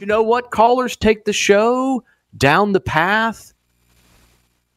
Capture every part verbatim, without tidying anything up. You know what? Callers take the show down the path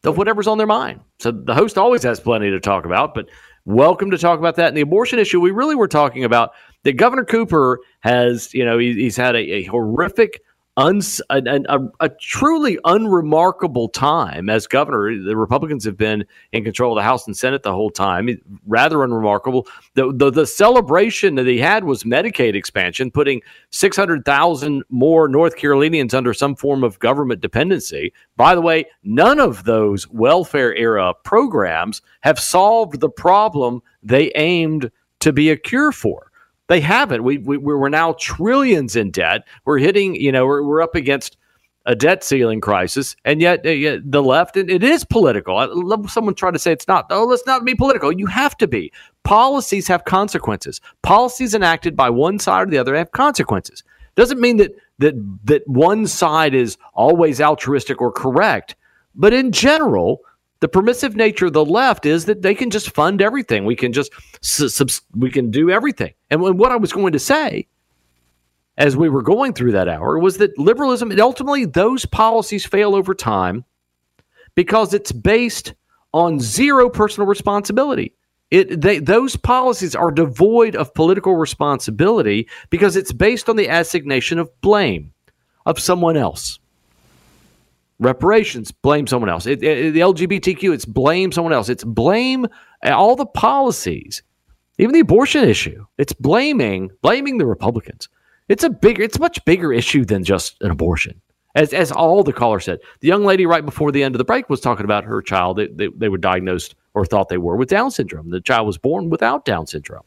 of whatever's on their mind. So the host always has plenty to talk about, but welcome to talk about that. And the abortion issue, we really were talking about that Governor Cooper has, you know, he, he's had a, a horrific Uns, a, a, a truly unremarkable time as governor. The Republicans have been in control of the House and Senate the whole time. Rather unremarkable. The, the, the celebration that he had was Medicaid expansion, putting six hundred thousand more North Carolinians under some form of government dependency. By the way, none of those welfare-era programs have solved the problem they aimed to be a cure for. They haven't. We, we, we're now trillions in debt. We're hitting, you know, we're, we're up against a debt ceiling crisis. And yet, uh, yet the left, and it is political. I love someone trying to say it's not. Oh, let's not be political. You have to be. Policies have consequences. Policies enacted by one side or the other have consequences. Doesn't mean that that that one side is always altruistic or correct. But in general, the permissive nature of the left is that they can just fund everything. We can just subs- we can do everything. And what I was going to say as we were going through that hour was that liberalism, and ultimately those policies fail over time because it's based on zero personal responsibility. It, they, those policies are devoid of political responsibility because it's based on the assignation of blame of someone else. Reparations, blame someone else. It, it, the L G B T Q, it's blame someone else. It's blame all the policies, even the abortion issue. It's blaming, blaming the Republicans. It's a bigger, it's a much bigger issue than just an abortion. As as all the callers said, the young lady right before the end of the break was talking about her child. They, they, they were diagnosed or thought they were with Down syndrome. The child was born without Down syndrome.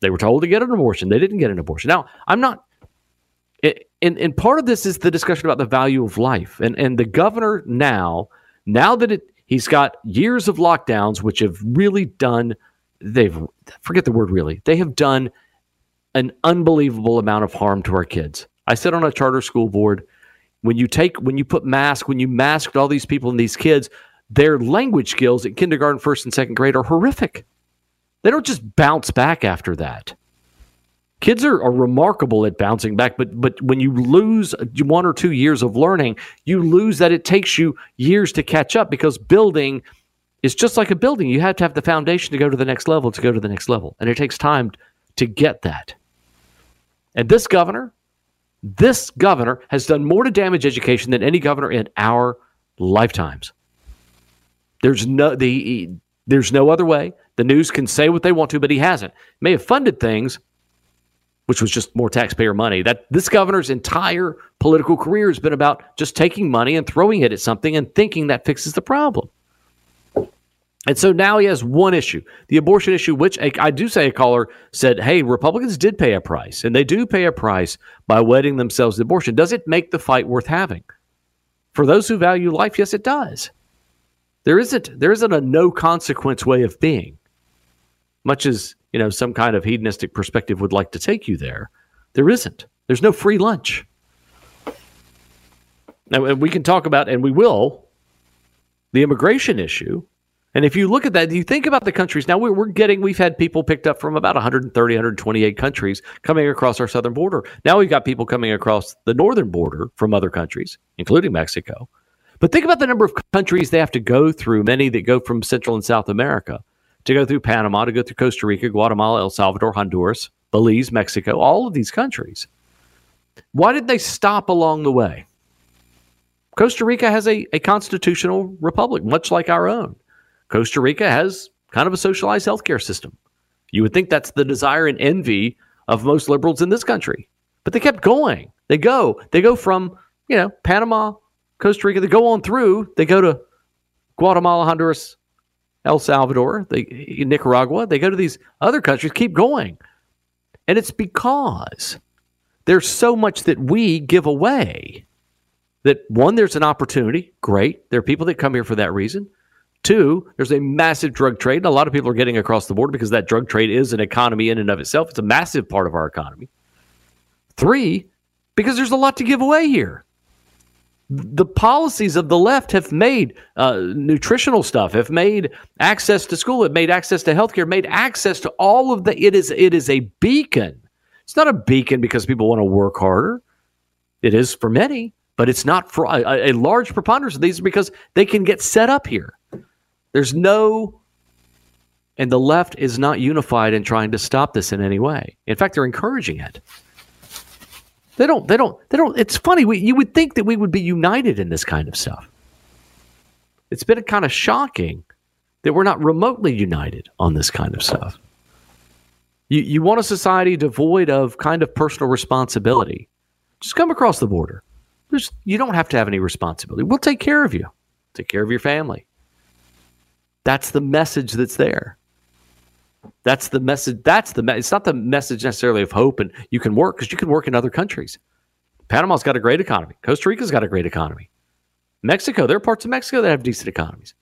They were told to get an abortion. They didn't get an abortion. Now, I'm not. It, and, and part of this is the discussion about the value of life. And and the governor now, now that it, he's got years of lockdowns, which have really done, they've, forget the word really, they have done an unbelievable amount of harm to our kids. I sit on a charter school board. When you take, when you put mask, when you masked all these people and these kids, their language skills at kindergarten, first and second grade are horrific. They don't just bounce back after that. Kids are, are remarkable at bouncing back, but but when you lose one or two years of learning, you lose that. It takes you years to catch up because building is just like a building. You have to have the foundation to go to the next level, to go to the next level. And it takes time to get that. And this governor, this governor has done more to damage education than any governor in our lifetimes. There's no the there's no other way. The news can say what they want to, but he hasn't. He may have funded things, which was just more taxpayer money. That this governor's entire political career has been about just taking money and throwing it at something and thinking that fixes the problem. And so now he has one issue, the abortion issue, which I, I do say a caller said, hey, Republicans did pay a price, and they do pay a price by wedding themselves to abortion. Does it make the fight worth having? For those who value life, yes, it does. There isn't, there isn't a no consequence way of being, much as, you know, some kind of hedonistic perspective would like to take you there. There isn't. There's no free lunch. Now, we can talk about, and we will, the immigration issue. And if you look at that, you think about the countries. Now, we're getting, we've had people picked up from about one hundred thirty, one hundred twenty-eight countries coming across our southern border. Now we've got people coming across the northern border from other countries, including Mexico. But think about the number of countries they have to go through, many that go from Central and South America, to go through Panama, to go through Costa Rica, Guatemala, El Salvador, Honduras, Belize, Mexico, all of these countries. Why did they stop along the way? Costa Rica has a, a constitutional republic, much like our own. Costa Rica has kind of a socialized healthcare system. You would think that's the desire and envy of most liberals in this country. But they kept going. They go. They go from, you know, Panama, Costa Rica. They go on through. They go to Guatemala, Honduras, El Salvador, they, Nicaragua, they go to these other countries, keep going. And it's because there's so much that we give away that, one, there's an opportunity. Great. There are people that come here for that reason. Two, there's a massive drug trade. And a lot of people are getting across the border because that drug trade is an economy in and of itself. It's a massive part of our economy. Three, because there's a lot to give away here. The policies of the left have made uh, nutritional stuff, have made access to school, have made access to healthcare, made access to all of the. It is it is a beacon. It's not a beacon because people want to work harder. It is for many, but it's not for a, a large preponderance of these because they can get set up here. There's no, and the left is not unified in trying to stop this in any way. In fact, they're encouraging it. They don't, they don't, they don't, it's funny. We, you would think that we would be united in this kind of stuff. It's been kind of shocking that we're not remotely united on this kind of stuff. You, you want a society devoid of kind of personal responsibility. Just come across the border. There's, you don't have to have any responsibility. We'll take care of you. Take care of your family. That's the message that's there. That's the message. That's the. Me- it's not the message necessarily of hope, and you can work because you can work in other countries. Panama's got a great economy. Costa Rica's got a great economy. Mexico, there are parts of Mexico that have decent economies,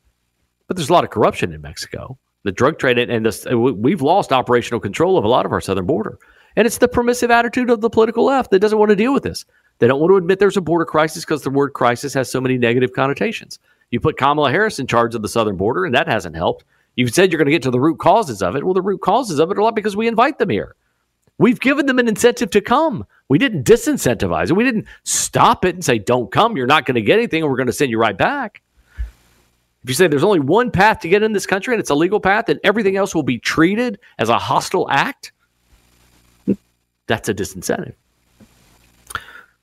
but there's a lot of corruption in Mexico. The drug trade, and, and this, we've lost operational control of a lot of our southern border. And it's the permissive attitude of the political left that doesn't want to deal with this. They don't want to admit there's a border crisis because the word crisis has so many negative connotations. You put Kamala Harris in charge of the southern border, and that hasn't helped. You said you're going to get to the root causes of it. Well, the root causes of it are a lot because we invite them here. We've given them an incentive to come. We didn't disincentivize it. We didn't stop it and say, don't come. You're not going to get anything, and we're going to send you right back. If you say there's only one path to get in this country, and it's a legal path, and everything else will be treated as a hostile act, that's a disincentive.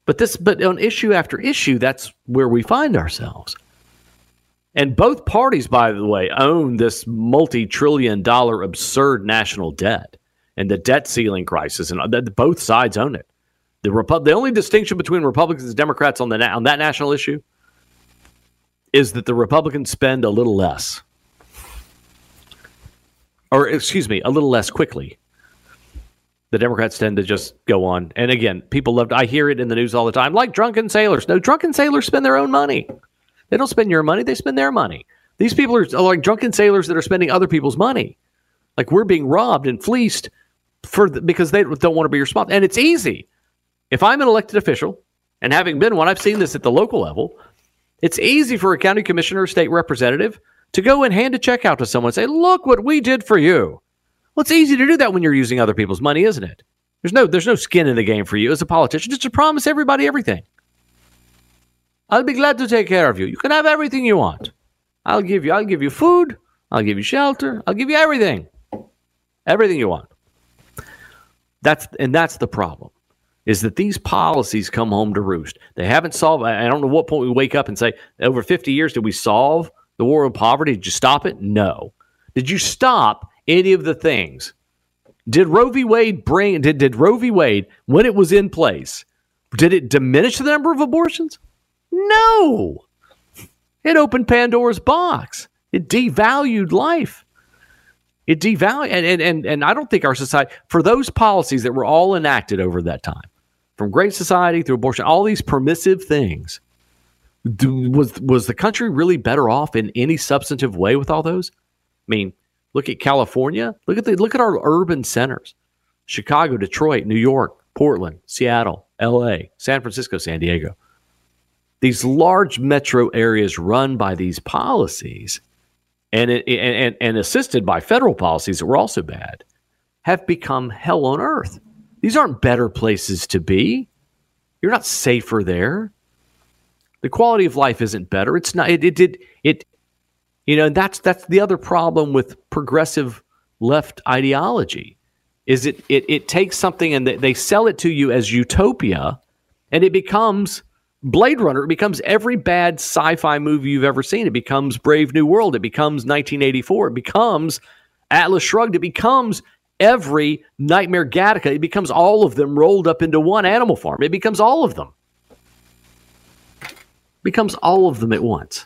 But this, but on issue after issue, that's where we find ourselves. And both parties, by the way, own this multi-trillion dollar absurd national debt and the debt ceiling crisis. And that both sides own it. The Repu- the only distinction between Republicans and Democrats on the na- on that national issue is that the Republicans spend a little less. Or, excuse me, a little less quickly. The Democrats tend to just go on. And again, people love to, I hear it in the news all the time, like drunken sailors. No, drunken sailors spend their own money. They don't spend your money. They spend their money. These people are like drunken sailors that are spending other people's money. Like we're being robbed and fleeced for the, because they don't want to be responsible. And it's easy. If I'm an elected official, and having been one, I've seen this at the local level. It's easy for a county commissioner or state representative to go and hand a check out to someone and say, look what we did for you. Well, it's easy to do that when you're using other people's money, isn't it? There's no, there's no skin in the game for you as a politician. Just to promise everybody everything. I'll be glad to take care of you. You can have everything you want. I'll give you I'll give you food. I'll give you shelter. I'll give you everything. Everything you want. That's and that's the problem, is that these policies come home to roost. They haven't solved. I don't know what point we wake up and say, over fifty years, did we solve the war of poverty? Did you stop it? No. Did you stop any of the things? Did Roe v. Wade bring did, did Roe v. Wade, when it was in place, did it diminish the number of abortions? No, it opened Pandora's box. It devalued life. It devalued, and and and I don't think our society, for those policies that were all enacted over that time, from Great Society through abortion, all these permissive things, was was the country really better off in any substantive way with all those? I mean, look at California. Look at the look at our urban centers: Chicago, Detroit, New York, Portland, Seattle, L A, San Francisco, San Diego. These large metro areas run by these policies and, and, and, and assisted by federal policies that were also bad have become hell on earth. These aren't better places to be. You're not safer there. The quality of life isn't better. It's not, it, it did, it, you know, that's, that's the other problem with progressive left ideology is it, it, it takes something and they sell it to you as utopia and it becomes Blade Runner. It becomes every bad sci-fi movie you've ever seen. It becomes Brave New World. It becomes nineteen eighty-four. It becomes Atlas Shrugged. It becomes every Nightmare Gattaca. It becomes all of them rolled up into one Animal Farm. It becomes all of them. It becomes all of them at once.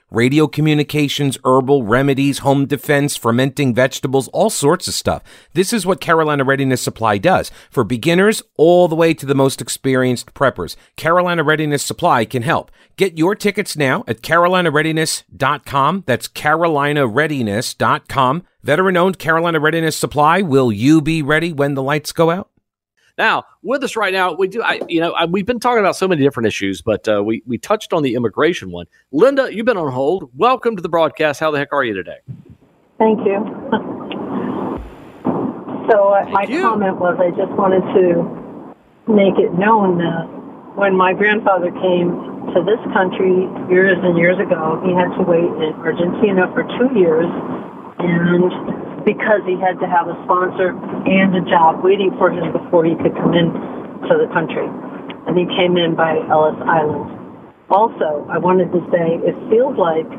radio communications, herbal remedies, home defense, fermenting vegetables, all sorts of stuff. This is what Carolina Readiness Supply does. For beginners all the way to the most experienced preppers, Carolina Readiness Supply can help. Get your tickets now at carolina readiness dot com. That's carolina readiness dot com. Veteran-owned Carolina Readiness Supply. Will you be ready when the lights go out? Now, with us right now, we do. I, you know, I, we've been talking about so many different issues, but uh, we we touched on the immigration one. Linda, you've been on hold. Welcome to the broadcast. How the heck are you today? Thank you. so uh, Thank my you. comment was, I just wanted to make it known that when my grandfather came to this country years and years ago, he had to wait in Argentina for two years, and because he had to have a sponsor and a job waiting for him before he could come in to the country. And he came in by Ellis Island. Also, I wanted to say, it feels like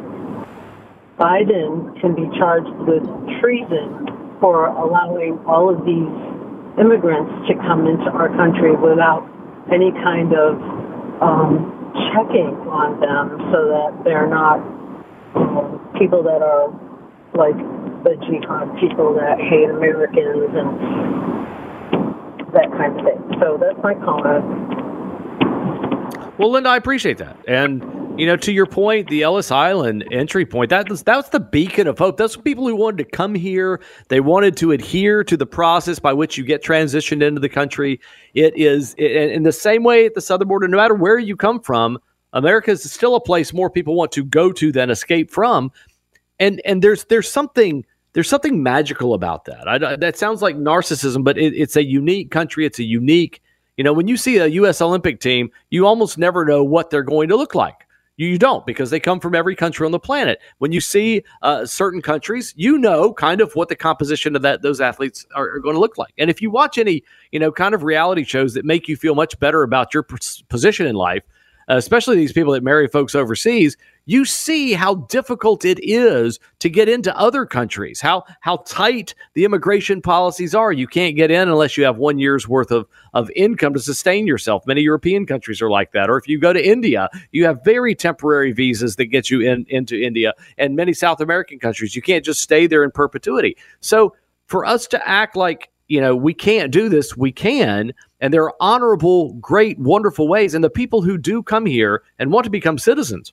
Biden can be charged with treason for allowing all of these immigrants to come into our country without any kind of um, checking on them so that they're not um, people that are like the jihad people that hate Americans and that kind of thing. So that's my comment. Well, Linda, I appreciate that. And, you know, to your point, the Ellis Island entry point, that was, that was the beacon of hope. That's people who wanted to come here. They wanted to adhere to the process by which you get transitioned into the country. It is, it, in the same way at the southern border, no matter where you come from, America is still a place more people want to go to than escape from. And and there's there's something there's something magical about that. I, that sounds like narcissism, but it, it's a unique country. It's a unique, you know, when you see a U S Olympic team, you almost never know what they're going to look like. You, you don't, because they come from every country on the planet. When you see uh, certain countries, you know kind of what the composition of that those athletes are, are going to look like. And if you watch any, you know, kind of reality shows that make you feel much better about your p- position in life, uh, especially these people that marry folks overseas, you see how difficult it is to get into other countries, how how tight the immigration policies are. You can't get in unless you have one year's worth of, of income to sustain yourself. Many European countries are like that. Or if you go to India, you have very temporary visas that get you in, into India. And many South American countries, you can't just stay there in perpetuity. So for us to act like, you know, we can't do this, we can. And there are honorable, great, wonderful ways. And the people who do come here and want to become citizens,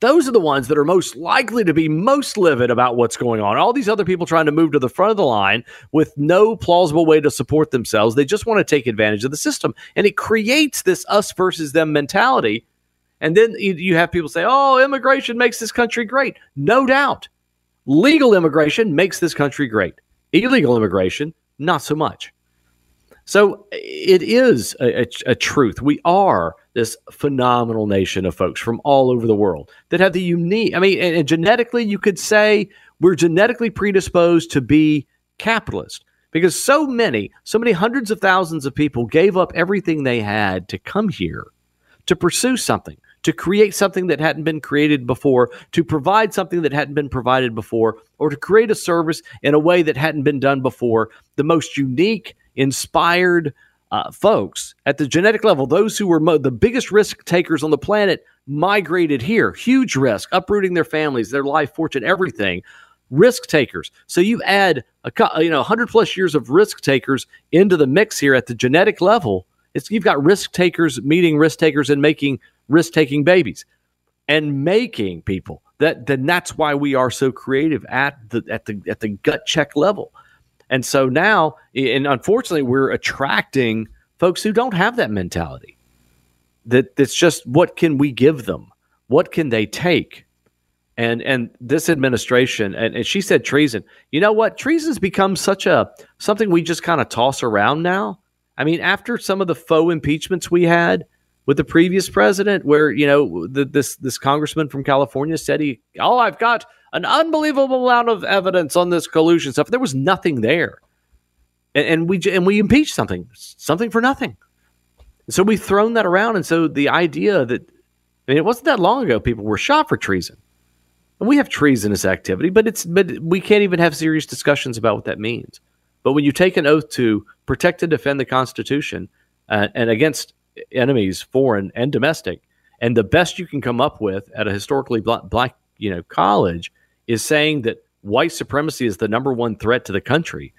those are the ones that are most likely to be most livid about what's going on. All these other people trying to move to the front of the line with no plausible way to support themselves. They just want to take advantage of the system. And it creates this us versus them mentality. And then you have people say, oh, immigration makes this country great. No doubt. Legal immigration makes this country great. Illegal immigration, not so much. So it is a, a, a truth. We are this phenomenal nation of folks from all over the world that have the unique, I mean, and, and genetically, you could say we're genetically predisposed to be capitalist because so many, so many hundreds of thousands of people gave up everything they had to come here to pursue something, to create something that hadn't been created before, to provide something that hadn't been provided before, or to create a service in a way that hadn't been done before. The most unique, inspired uh, folks at the genetic level, those who were mo- the biggest risk takers on the planet, migrated here. Huge risk, uprooting their families, their life, fortune, everything. Risk takers. So you add a you know one hundred plus years of risk takers into the mix here at the genetic level. It's you've got risk takers meeting risk takers and making risk taking babies and making people. That then that's why we are so creative at the at the at the gut check level. And so now, and unfortunately, we're attracting folks who don't have that mentality. That that's just, what can we give them? What can they take? And and this administration, and, and she said treason. You know what? Treason's become such a something we just kind of toss around now. I mean, after some of the faux impeachments we had with the previous president, where you know the, this this congressman from California said he, oh, I've got an unbelievable amount of evidence on this collusion stuff. There was nothing there. And, and we and we impeached something, something for nothing. So we've thrown that around. And so the idea that I mean, it wasn't that long ago people were shot for treason. And we have treasonous activity, but it's but we can't even have serious discussions about what that means. But when you take an oath to protect and defend the Constitution uh, and against enemies, foreign and domestic, and the best you can come up with at a historically black, black you know, college is saying that white supremacy is the number one threat to the country,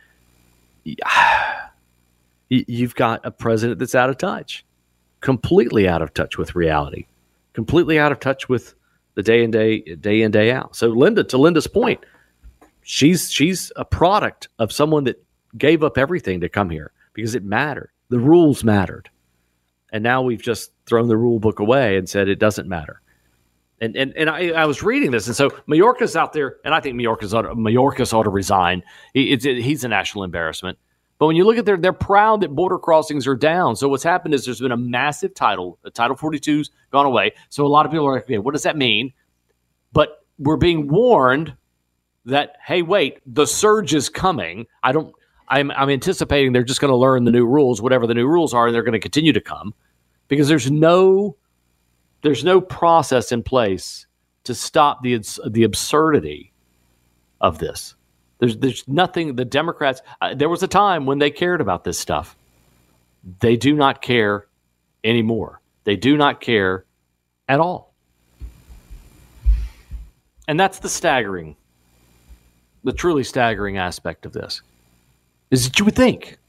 you've got a president that's out of touch, completely out of touch with reality, completely out of touch with the day in day day in day out. So Linda, to Linda's point, she's she's a product of someone that gave up everything to come here because it mattered. The rules mattered. And now we've just thrown the rule book away and said it doesn't matter. And and and I, I was reading this, and so Mayorkas out there, and I think Mayorkas ought to, Mayorkas ought to resign. He, it, he's a national embarrassment. But when you look at their, they're proud that border crossings are down. So what's happened is there's been a massive title. Title forty-two's gone away. So a lot of people are like, okay, what does that mean? But we're being warned that, hey, wait, the surge is coming. I don't. I'm, I'm anticipating they're just going to learn the new rules, whatever the new rules are, and they're going to continue to come because there's no there's no process in place to stop the the absurdity of this. There's there's nothing. The Democrats, uh, there was a time when they cared about this stuff. They do not care anymore. They do not care at all. And that's the staggering, the truly staggering aspect of this is that you would think,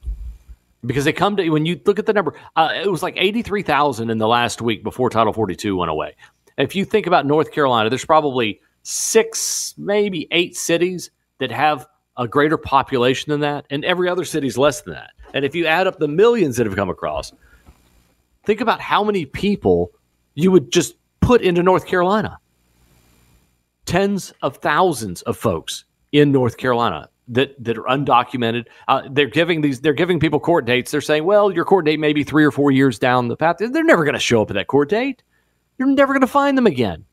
because they come to, when you look at the number, uh, it was like eighty-three thousand in the last week before Title forty-two went away. And if you think about North Carolina, there's probably six, maybe eight cities that have a greater population than that, and every other city is less than that. And if you add up the millions that have come across, think about how many people you would just put into North Carolina. Tens of thousands of folks in North Carolina that, that are undocumented. Uh, they're giving these, they're giving people court dates. They're saying, well, your court date may be three or four years down the path. They're never going to show up at that court date. You're never going to find them again.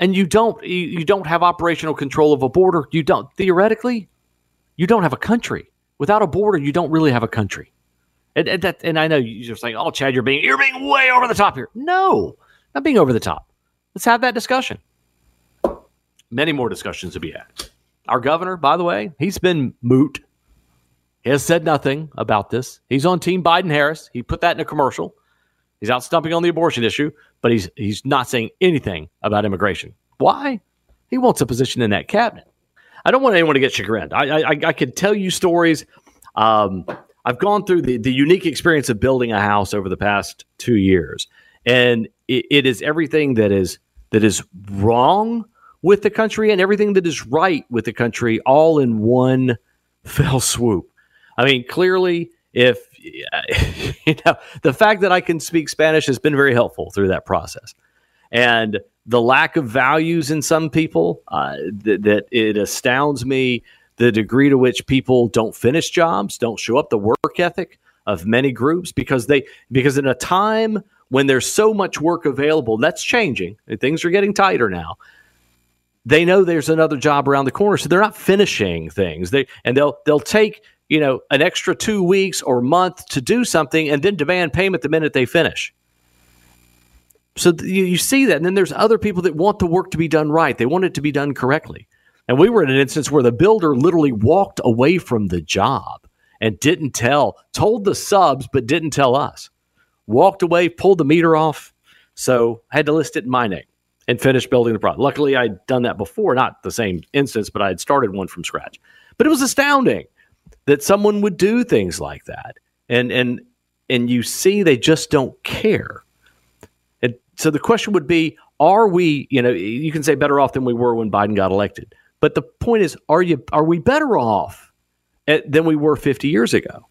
And you don't you don't have operational control of a border. You don't theoretically, you don't have a country. Without a border, you don't really have a country. And, and that and I know you're saying, "Oh, Chad, you're being you're being way over the top here." No, not being over the top. Let's have that discussion. Many more discussions to be had. Our governor, by the way, he's been moot. He has said nothing about this. He's on Team Biden-Harris. He put that in a commercial. He's out stumping on the abortion issue, but he's he's not saying anything about immigration. Why? He wants a position in that cabinet. I don't want anyone to get chagrined. I I, I could tell you stories. Um, I've gone through the, the unique experience of building a house over the past two years, and it, it is everything that is that is wrong with the country and everything that is right with the country all in one fell swoop. I mean, clearly, if you know, the fact that I can speak Spanish has been very helpful through that process. And the lack of values in some people, uh, th- that it astounds me the degree to which people don't finish jobs, don't show up, the work ethic of many groups, because they because in a time when there's so much work available, that's changing, and things are getting tighter now. They know there's another job around the corner, so they're not finishing things. They and they'll they'll take you know, an extra two weeks or month to do something and then demand payment the minute they finish. So th- you see that. And then there's other people that want the work to be done right. They want it to be done correctly. And we were in an instance where the builder literally walked away from the job and didn't tell, told the subs, but didn't tell us. Walked away, pulled the meter off. So I had to list it in my name and finish building the product. Luckily, I'd done that before, not the same instance, but I had started one from scratch. But it was astounding that someone would do things like that. And and and you see they just don't care. And so the question would be, are we, you know, you can say better off than we were when Biden got elected. But the point is, are you are we better off at, than we were fifty years ago?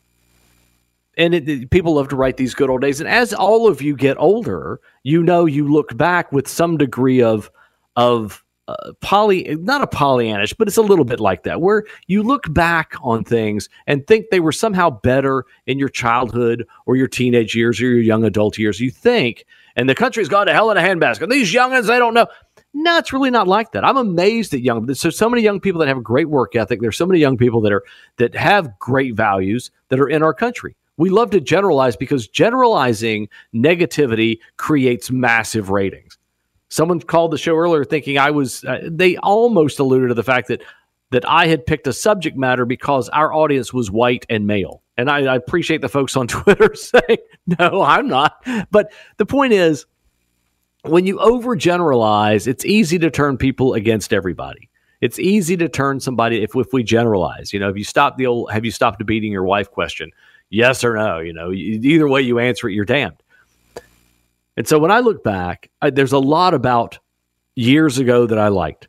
And it, it, people love to write these good old days. And as all of you get older, you know, you look back with some degree of, of, Uh, poly, not a Pollyannish, but it's a little bit like that, where you look back on things and think they were somehow better in your childhood or your teenage years or your young adult years. You think, and the country's gone to hell in a handbasket. These youngins, they don't know. No, it's really not like that. I'm amazed at young. There's so, so many young people that have a great work ethic. There's so many young people that are that have great values that are in our country. We love to generalize because generalizing negativity creates massive ratings. Someone called the show earlier thinking I was, uh, they almost alluded to the fact that that I had picked a subject matter because our audience was white and male. And I, I appreciate the folks on Twitter saying, no, I'm not. But the point is, when you overgeneralize, it's easy to turn people against everybody. It's easy to turn somebody, if, if we generalize, you know, if you stop the old, have you stopped beating your wife question? Yes or no, you know, either way you answer it, you're damned. And so when I look back, I, there's a lot about years ago that I liked,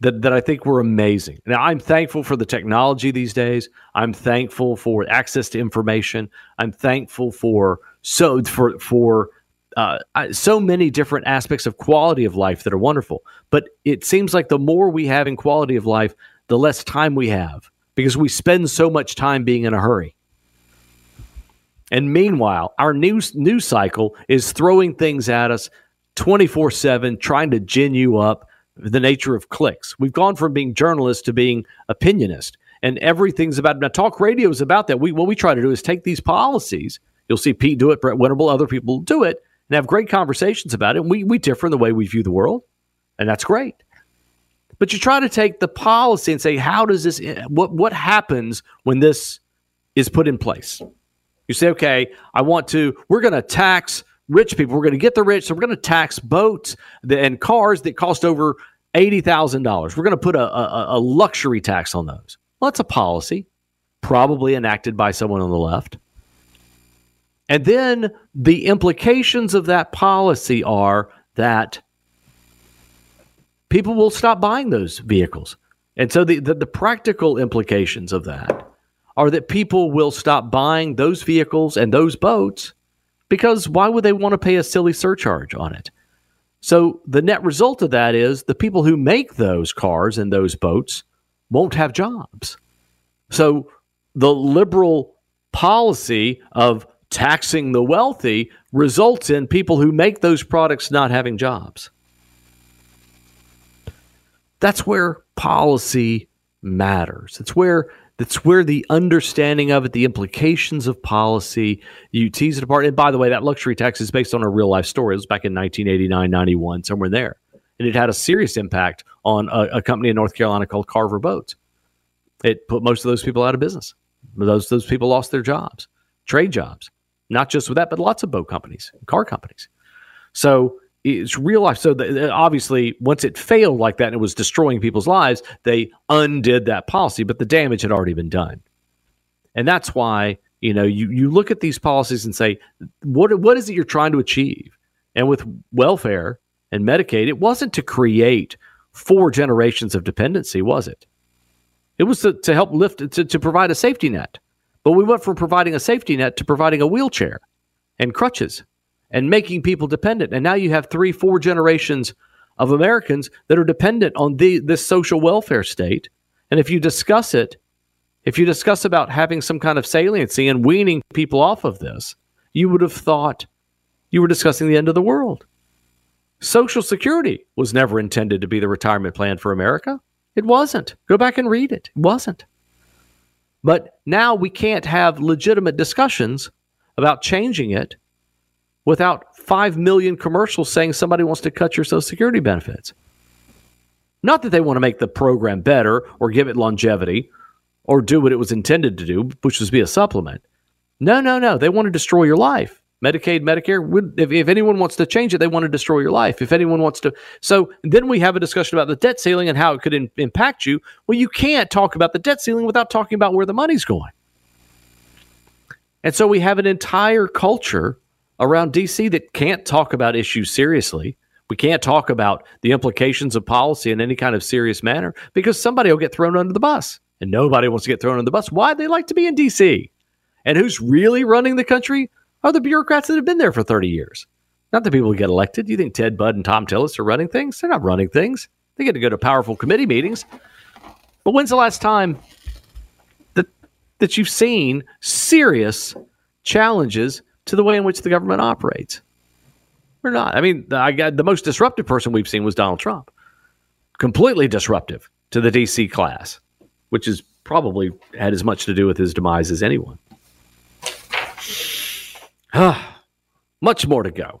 that, that I think were amazing. Now, I'm thankful for the technology these days. I'm thankful for access to information. I'm thankful for so for for uh, so many different aspects of quality of life that are wonderful. But it seems like the more we have in quality of life, the less time we have because we spend so much time being in a hurry. And meanwhile, our news news cycle is throwing things at us twenty-four seven, trying to gin you up the nature of clicks. We've gone from being journalists to being opinionist, and everything's about, now talk radio is about that. We, what we try to do is take these policies. You'll see Pete do it, Brett Winerble, other people do it, and have great conversations about it. And we, we differ in the way we view the world, and that's great. But you try to take the policy and say, how does this, what what happens when this is put in place? You say, okay, I want to, we're going to tax rich people. We're going to get the rich. So we're going to tax boats and cars that cost over eighty thousand dollars. We're going to put a, a, a luxury tax on those. Well, that's a policy probably enacted by someone on the left. And then the implications of that policy are that people will stop buying those vehicles. And so the the, the practical implications of that are that people will stop buying those vehicles and those boats because why would they want to pay a silly surcharge on it? So the net result of that is the people who make those cars and those boats won't have jobs. So the liberal policy of taxing the wealthy results in people who make those products not having jobs. That's where policy matters. It's where That's where the understanding of it, the implications of policy, you tease it apart. And by the way, that luxury tax is based on a real life story. It was back in nineteen eighty-nine, ninety-one, somewhere there. And it had a serious impact on a, a company in North Carolina called Carver Boats. It put most of those people out of business. Those, those people lost their jobs, trade jobs, not just with that, but lots of boat companies, car companies. So it's real life. So the, obviously, once it failed like that and it was destroying people's lives, they undid that policy, but the damage had already been done. And that's why, you know, you, you look at these policies and say, what what is it you're trying to achieve? And with welfare and Medicaid, it wasn't to create four generations of dependency, was it? It was to, to help lift, to, to provide a safety net. But we went from providing a safety net to providing a wheelchair and crutches and making people dependent. And now you have three, four generations of Americans that are dependent on the, this social welfare state. And if you discuss it, if you discuss about having some kind of saliency and weaning people off of this, you would have thought you were discussing the end of the world. Social Security was never intended to be the retirement plan for America. It wasn't. Go back and read it. It wasn't. But now we can't have legitimate discussions about changing it without five million commercials saying somebody wants to cut your Social Security benefits. Not that they want to make the program better or give it longevity or do what it was intended to do, which was be a supplement. No, no, no. They want to destroy your life. Medicaid, Medicare, if, if anyone wants to change it, they want to destroy your life. If anyone wants to. So then we have a discussion about the debt ceiling and how it could in, impact you. Well, you can't talk about the debt ceiling without talking about where the money's going. And so we have an entire culture around D C that can't talk about issues seriously. We can't talk about the implications of policy in any kind of serious manner because somebody will get thrown under the bus, and nobody wants to get thrown under the bus. Why? They like to be in D C. And who's really running the country are the bureaucrats that have been there for thirty years. Not the people who get elected. You think Ted Budd and Tom Tillis are running things? They're not running things. They get to go to powerful committee meetings. But when's the last time that, that you've seen serious challenges to the way in which the government operates? We're not. I mean, I got the most disruptive person we've seen was Donald Trump. Completely disruptive to the D C class, which has probably had as much to do with his demise as anyone. Much more to go.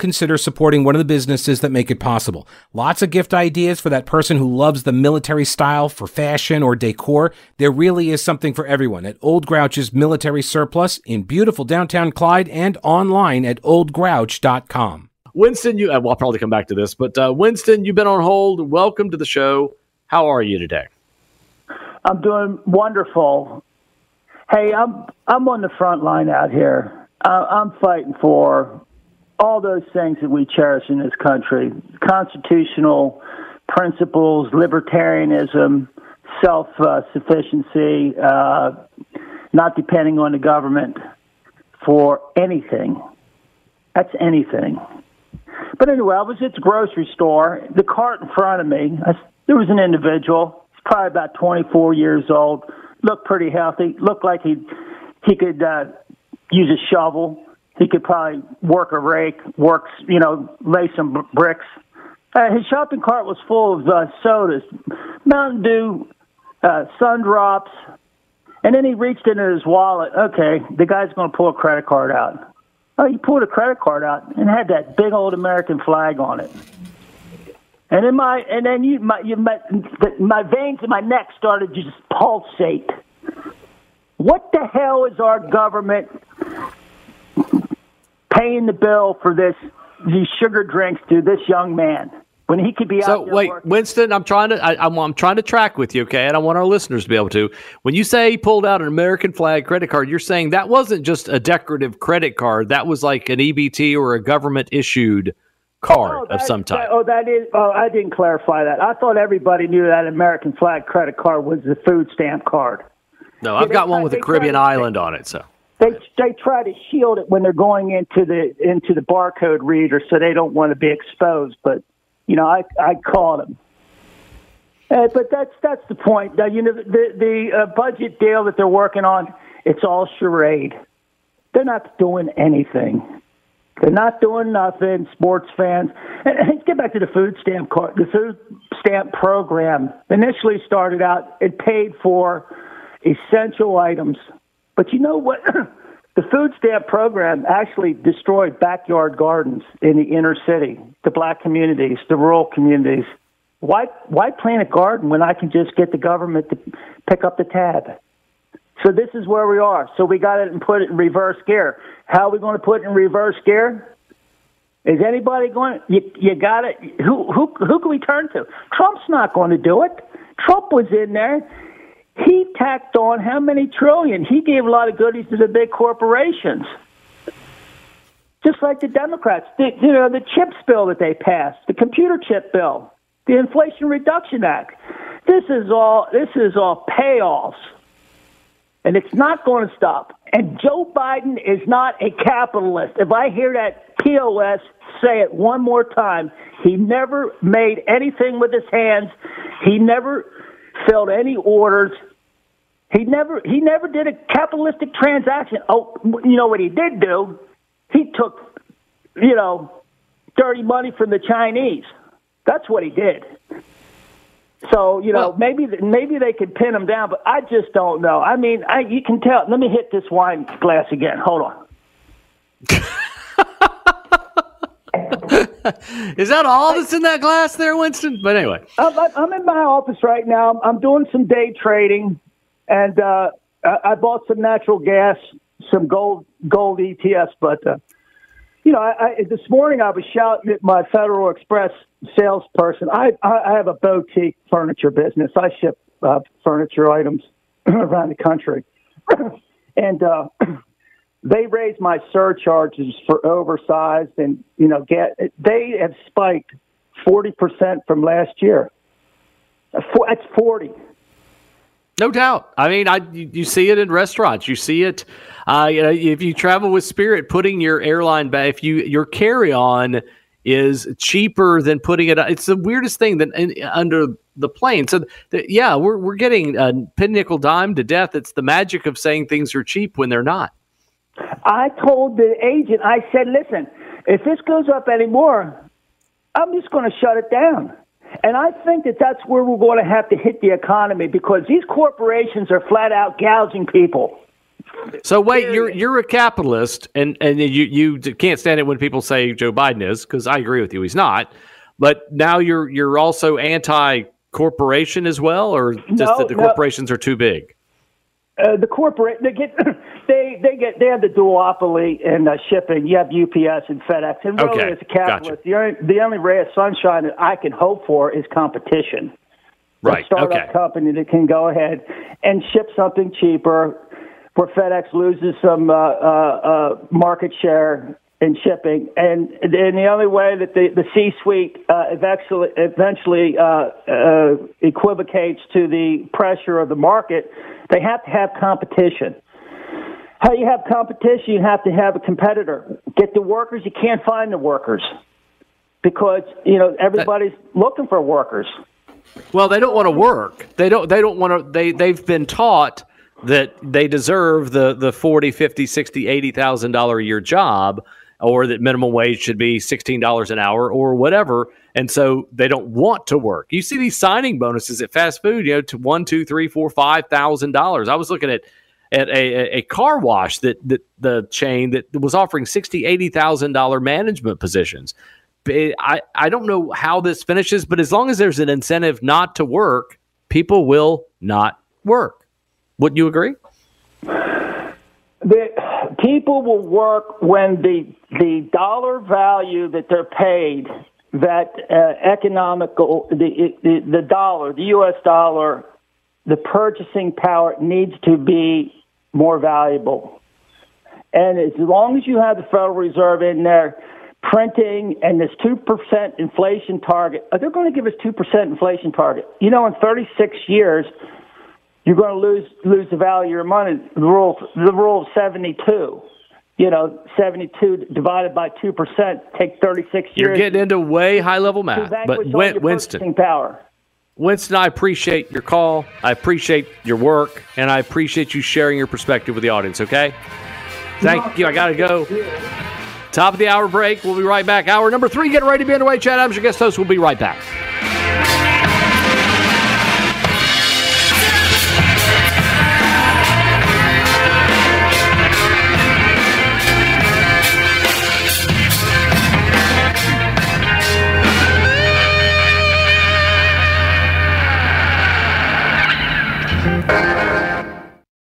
consider supporting one of the businesses that make it possible. Lots of gift ideas for that person who loves the military style for fashion or decor. There really is something for everyone at Old Grouch's Military Surplus in beautiful downtown Clyde and online at old grouch dot com. Winston, you, uh, well, I'll probably come back to this, but uh, Winston, you've been on hold. Welcome to the show. How are you today? I'm doing wonderful. Hey, I'm, I'm on the front line out here. Uh, I'm fighting for all those things that we cherish in this country, constitutional principles, libertarianism, self-sufficiency, uh, uh, not depending on the government for anything. That's anything. But anyway, I was at the grocery store. The cart in front of me, I, there was an individual. He's probably about twenty-four years old, looked pretty healthy, looked like he, he could uh, use a shovel. He could probably work a rake, work, you know, lay some b- bricks. Uh, his shopping cart was full of uh, sodas, Mountain Dew, uh, Sun Drops, and then he reached into his wallet. Okay, the guy's going to pull a credit card out. Oh, he pulled a credit card out and had that big old American flag on it. And then my, and then you, my, you, my, my veins in my neck started to just pulsate. What the hell is our government paying the bill for this, these sugar drinks to this young man when he could be so out there wait, working? Winston, I'm trying to, I, I'm, I'm trying to track with you, okay? And I want our listeners to be able to. When you say he pulled out an American flag credit card, you're saying that wasn't just a decorative credit card. That was like an E B T or a government issued card oh, of some type. Oh, that is. Oh, I didn't clarify that. I thought everybody knew that American flag credit card was the food stamp card. No, I've yeah, got one with a Caribbean island on it, so. They they try to shield it when they're going into the into the barcode reader, so they don't want to be exposed. But you know, I I caught them. Uh, but that's that's the point. Now, you know, the the uh, budget deal that they're working on, it's all charade. They're not doing anything. They're not doing nothing. Sports fans, and, and get back to the food stamp card. The food stamp program initially started out. It paid for essential items. But you know what? The food stamp program actually destroyed backyard gardens in the inner city, the black communities, the rural communities. Why, why plant a garden when I can just get the government to pick up the tab? So this is where we are. So we got it and put it in reverse gear. How are we going to put it in reverse gear? Is anybody going? You, you got it. Who, who, who can we turn to? Trump's not going to do it. Trump was in there. He tacked on how many trillion? He gave a lot of goodies to the big corporations. Just like the Democrats, the, you know, the chips bill that they passed, the computer chip bill, the Inflation Reduction Act. This is all, this is all payoffs. And it's not going to stop. And Joe Biden is not a capitalist. If I hear that P O S say it one more time, he never made anything with his hands. He never filled any orders. He never he never did a capitalistic transaction. Oh, you know what he did do? He took, you know, dirty money from the Chinese. That's what he did. So, you know, well, maybe maybe they could pin him down, but I just don't know. I mean, I, you can tell. Let me hit this wine glass again. Hold on. Is that all that's in that glass there, Winston? But anyway. I'm, I'm in my office right now. I'm doing some day trading, and uh, I bought some natural gas, some gold gold E T Fs. But, uh, you know, I, I, this morning I was shouting at my Federal Express salesperson. I, I have a boutique furniture business. I ship uh, furniture items around the country. and uh They raised my surcharges for oversized and, you know, get, they have spiked forty percent from last year. That's forty. No doubt. I mean, I you, you see it in restaurants. You see it, uh, you know, if you travel with Spirit, putting your airline bag, if you your carry on is cheaper than putting it. It's the weirdest thing that in, under the plane. So th- yeah, we're we're getting uh, pinnickel dime to death. It's the magic of saying things are cheap when they're not. I told the agent, I said, listen, if this goes up anymore, I'm just going to shut it down. And I think that that's where we're going to have to hit the economy, because these corporations are flat out gouging people. So wait, you're you're a capitalist, and, and you, you can't stand it when people say Joe Biden is, because I agree with you, he's not. But now you're you're also anti-corporation as well, or just no, that the no. corporations are too big? Uh, the corporate they get they they get they have the duopoly in uh, shipping. You have U P S and FedEx, and really, okay. as a capitalist, gotcha. the only the only ray of sunshine that I can hope for is competition. Right, a startup okay. company that can go ahead and ship something cheaper, where FedEx loses some uh, uh, uh, market share in shipping, and and the only way that the the C-suite uh, eventually eventually uh, uh, equivocates to the pressure of the market. They have to have competition. How you have competition, you have to have a competitor. Get the workers, you can't find the workers because, you know, everybody's that, looking for workers. Well, they don't want to work. They don't they don't want to they they've been taught that they deserve the the forty, fifty, sixty, eighty thousand dollars a year job, or that minimum wage should be sixteen dollars an hour or whatever. And so they don't want to work. You see these signing bonuses at fast food, you know, to one, two, three, four, five thousand dollars. I was looking at at a, a car wash that, that the chain that was offering sixty, eighty thousand dollar management positions. I, I don't know how this finishes, but as long as there's an incentive not to work, people will not work. Wouldn't you agree? The people will work when the the dollar value that they're paid. That uh, economical, the, the the dollar, the U S dollar, the purchasing power needs to be more valuable. And as long as you have the Federal Reserve in there printing and this two percent inflation target, they're going to give us two percent inflation target. You know, in thirty-six years, you're going to lose lose the value of your money, the rule, the rule of seventy-two. You know, seventy-two divided by two percent, take thirty-six years. You're getting into way high-level math. But Win- Winston, power. Winston, I appreciate your call. I appreciate your work, and I appreciate you sharing your perspective with the audience, okay? Thank no, you. I got to go. Top of the hour break. We'll be right back. Hour number three, getting ready to be underway. Chad Adams, your guest host. We'll be right back.